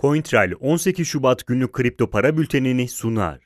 CoinTrail 18 Şubat günlük kripto para bültenini sunar.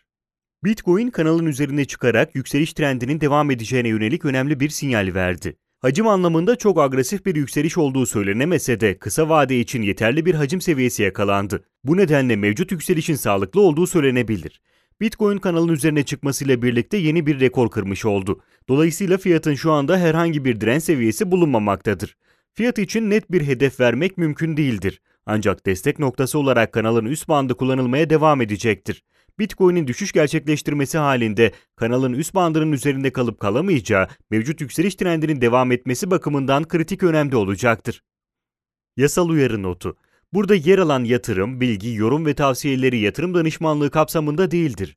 Bitcoin kanalın üzerine çıkarak yükseliş trendinin devam edeceğine yönelik önemli bir sinyal verdi. Hacim anlamında çok agresif bir yükseliş olduğu söylenemese de kısa vade için yeterli bir hacim seviyesi yakalandı. Bu nedenle mevcut yükselişin sağlıklı olduğu söylenebilir. Bitcoin kanalın üzerine çıkmasıyla birlikte yeni bir rekor kırmış oldu. Dolayısıyla fiyatın şu anda herhangi bir direnç seviyesi bulunmamaktadır. Fiyat için net bir hedef vermek mümkün değildir. Ancak destek noktası olarak kanalın üst bandı kullanılmaya devam edecektir. Bitcoin'in düşüş gerçekleştirmesi halinde kanalın üst bandının üzerinde kalıp kalamayacağı, mevcut yükseliş trendinin devam etmesi bakımından kritik önemde olacaktır. Yasal uyarı notu. Burada yer alan yatırım, bilgi, yorum ve tavsiyeleri yatırım danışmanlığı kapsamında değildir.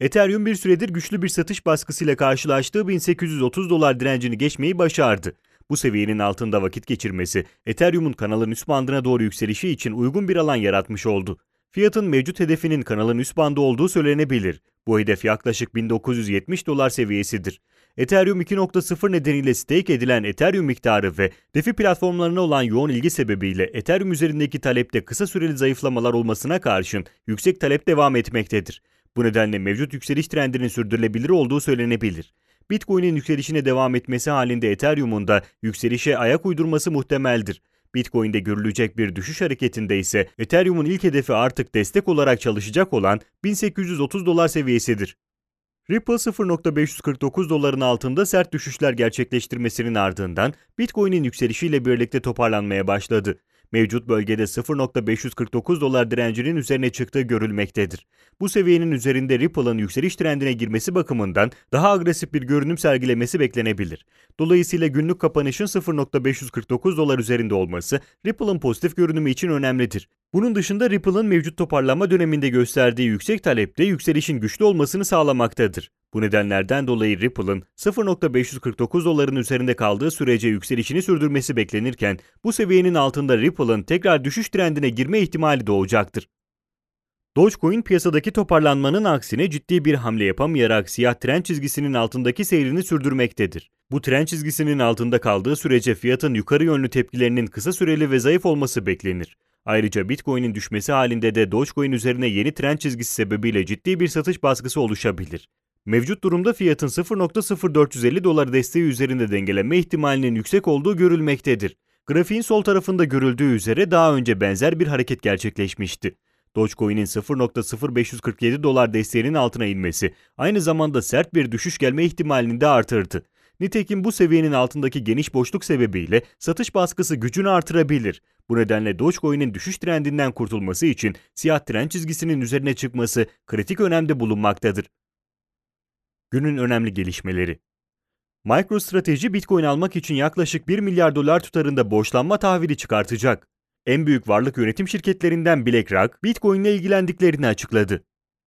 Ethereum bir süredir güçlü bir satış baskısıyla karşılaştığı $1830 direncini geçmeyi başardı. Bu seviyenin altında vakit geçirmesi, Ethereum'un kanalın üst bandına doğru yükselişi için uygun bir alan yaratmış oldu. Fiyatın mevcut hedefinin kanalın üst bandı olduğu söylenebilir. Bu hedef yaklaşık $1970 seviyesidir. Ethereum 2.0 nedeniyle stake edilen Ethereum miktarı ve DeFi platformlarına olan yoğun ilgi sebebiyle Ethereum üzerindeki talepte kısa süreli zayıflamalar olmasına karşın yüksek talep devam etmektedir. Bu nedenle mevcut yükseliş trendinin sürdürülebilir olduğu söylenebilir. Bitcoin'in yükselişine devam etmesi halinde Ethereum'un da yükselişe ayak uydurması muhtemeldir. Bitcoin'de görülecek bir düşüş hareketinde ise Ethereum'un ilk hedefi artık destek olarak çalışacak olan $1830 seviyesidir. Ripple $0.549'ın altında sert düşüşler gerçekleştirmesinin ardından Bitcoin'in yükselişiyle birlikte toparlanmaya başladı. Mevcut bölgede $0.549 direncinin üzerine çıktığı görülmektedir. Bu seviyenin üzerinde Ripple'ın yükseliş trendine girmesi bakımından daha agresif bir görünüm sergilemesi beklenebilir. Dolayısıyla günlük kapanışın $0.549 üzerinde olması Ripple'ın pozitif görünümü için önemlidir. Bunun dışında Ripple'ın mevcut toparlanma döneminde gösterdiği yüksek talepte yükselişin güçlü olmasını sağlamaktadır. Bu nedenlerden dolayı Ripple'ın $0.549'ın üzerinde kaldığı sürece yükselişini sürdürmesi beklenirken, bu seviyenin altında Ripple'ın tekrar düşüş trendine girme ihtimali doğacaktır. Dogecoin piyasadaki toparlanmanın aksine ciddi bir hamle yapamayarak siyah trend çizgisinin altındaki seyrini sürdürmektedir. Bu trend çizgisinin altında kaldığı sürece fiyatın yukarı yönlü tepkilerinin kısa süreli ve zayıf olması beklenir. Ayrıca Bitcoin'in düşmesi halinde de Dogecoin üzerine yeni trend çizgisi sebebiyle ciddi bir satış baskısı oluşabilir. Mevcut durumda fiyatın $0.0450 desteği üzerinde dengelenme ihtimalinin yüksek olduğu görülmektedir. Grafiğin sol tarafında görüldüğü üzere daha önce benzer bir hareket gerçekleşmişti. Dogecoin'in $0.0547 desteğinin altına inmesi aynı zamanda sert bir düşüş gelme ihtimalini de artırdı. Nitekim bu seviyenin altındaki geniş boşluk sebebiyle satış baskısı gücünü artırabilir. Bu nedenle Dogecoin'in düşüş trendinden kurtulması için siyah trend çizgisinin üzerine çıkması kritik önemde bulunmaktadır. Günün önemli gelişmeleri. MicroStrategy Bitcoin almak için yaklaşık $1 milyar tutarında borçlanma tahvili çıkartacak. En büyük varlık yönetim şirketlerinden BlackRock, Bitcoin'le ilgilendiklerini açıkladı.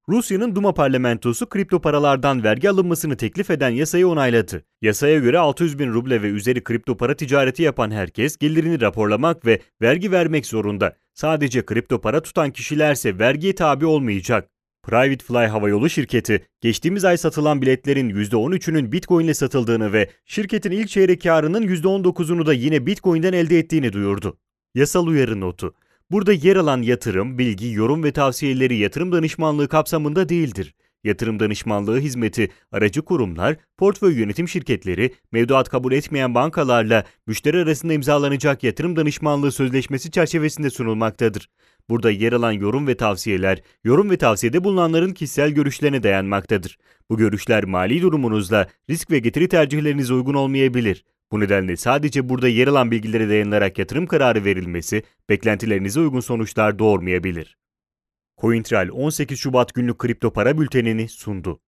Rusya'nın Duma parlamentosu kripto paralardan vergi alınmasını teklif eden yasayı onayladı. Yasaya göre 600.000 ruble ve üzeri kripto para ticareti yapan herkes gelirini raporlamak ve vergi vermek zorunda. Sadece kripto para tutan kişilerse vergiye tabi olmayacak. Private Fly havayolu şirketi, geçtiğimiz ay satılan biletlerin %13'ünün Bitcoin ile satıldığını ve şirketin ilk çeyrek karının %19'unu da yine Bitcoin'den elde ettiğini duyurdu. Yasal uyarı notu. Burada yer alan yatırım, bilgi, yorum ve tavsiyeleri yatırım danışmanlığı kapsamında değildir. Yatırım danışmanlığı hizmeti, aracı kurumlar, portföy yönetim şirketleri, mevduat kabul etmeyen bankalarla müşteri arasında imzalanacak yatırım danışmanlığı sözleşmesi çerçevesinde sunulmaktadır. Burada yer alan yorum ve tavsiyeler, yorum ve tavsiyede bulunanların kişisel görüşlerine dayanmaktadır. Bu görüşler mali durumunuzla risk ve getiri tercihlerinize uygun olmayabilir. Bu nedenle sadece burada yer alan bilgilere dayanarak yatırım kararı verilmesi, beklentilerinize uygun sonuçlar doğurmayabilir. CoinTrail 18 Şubat günlük kripto para bültenini sundu.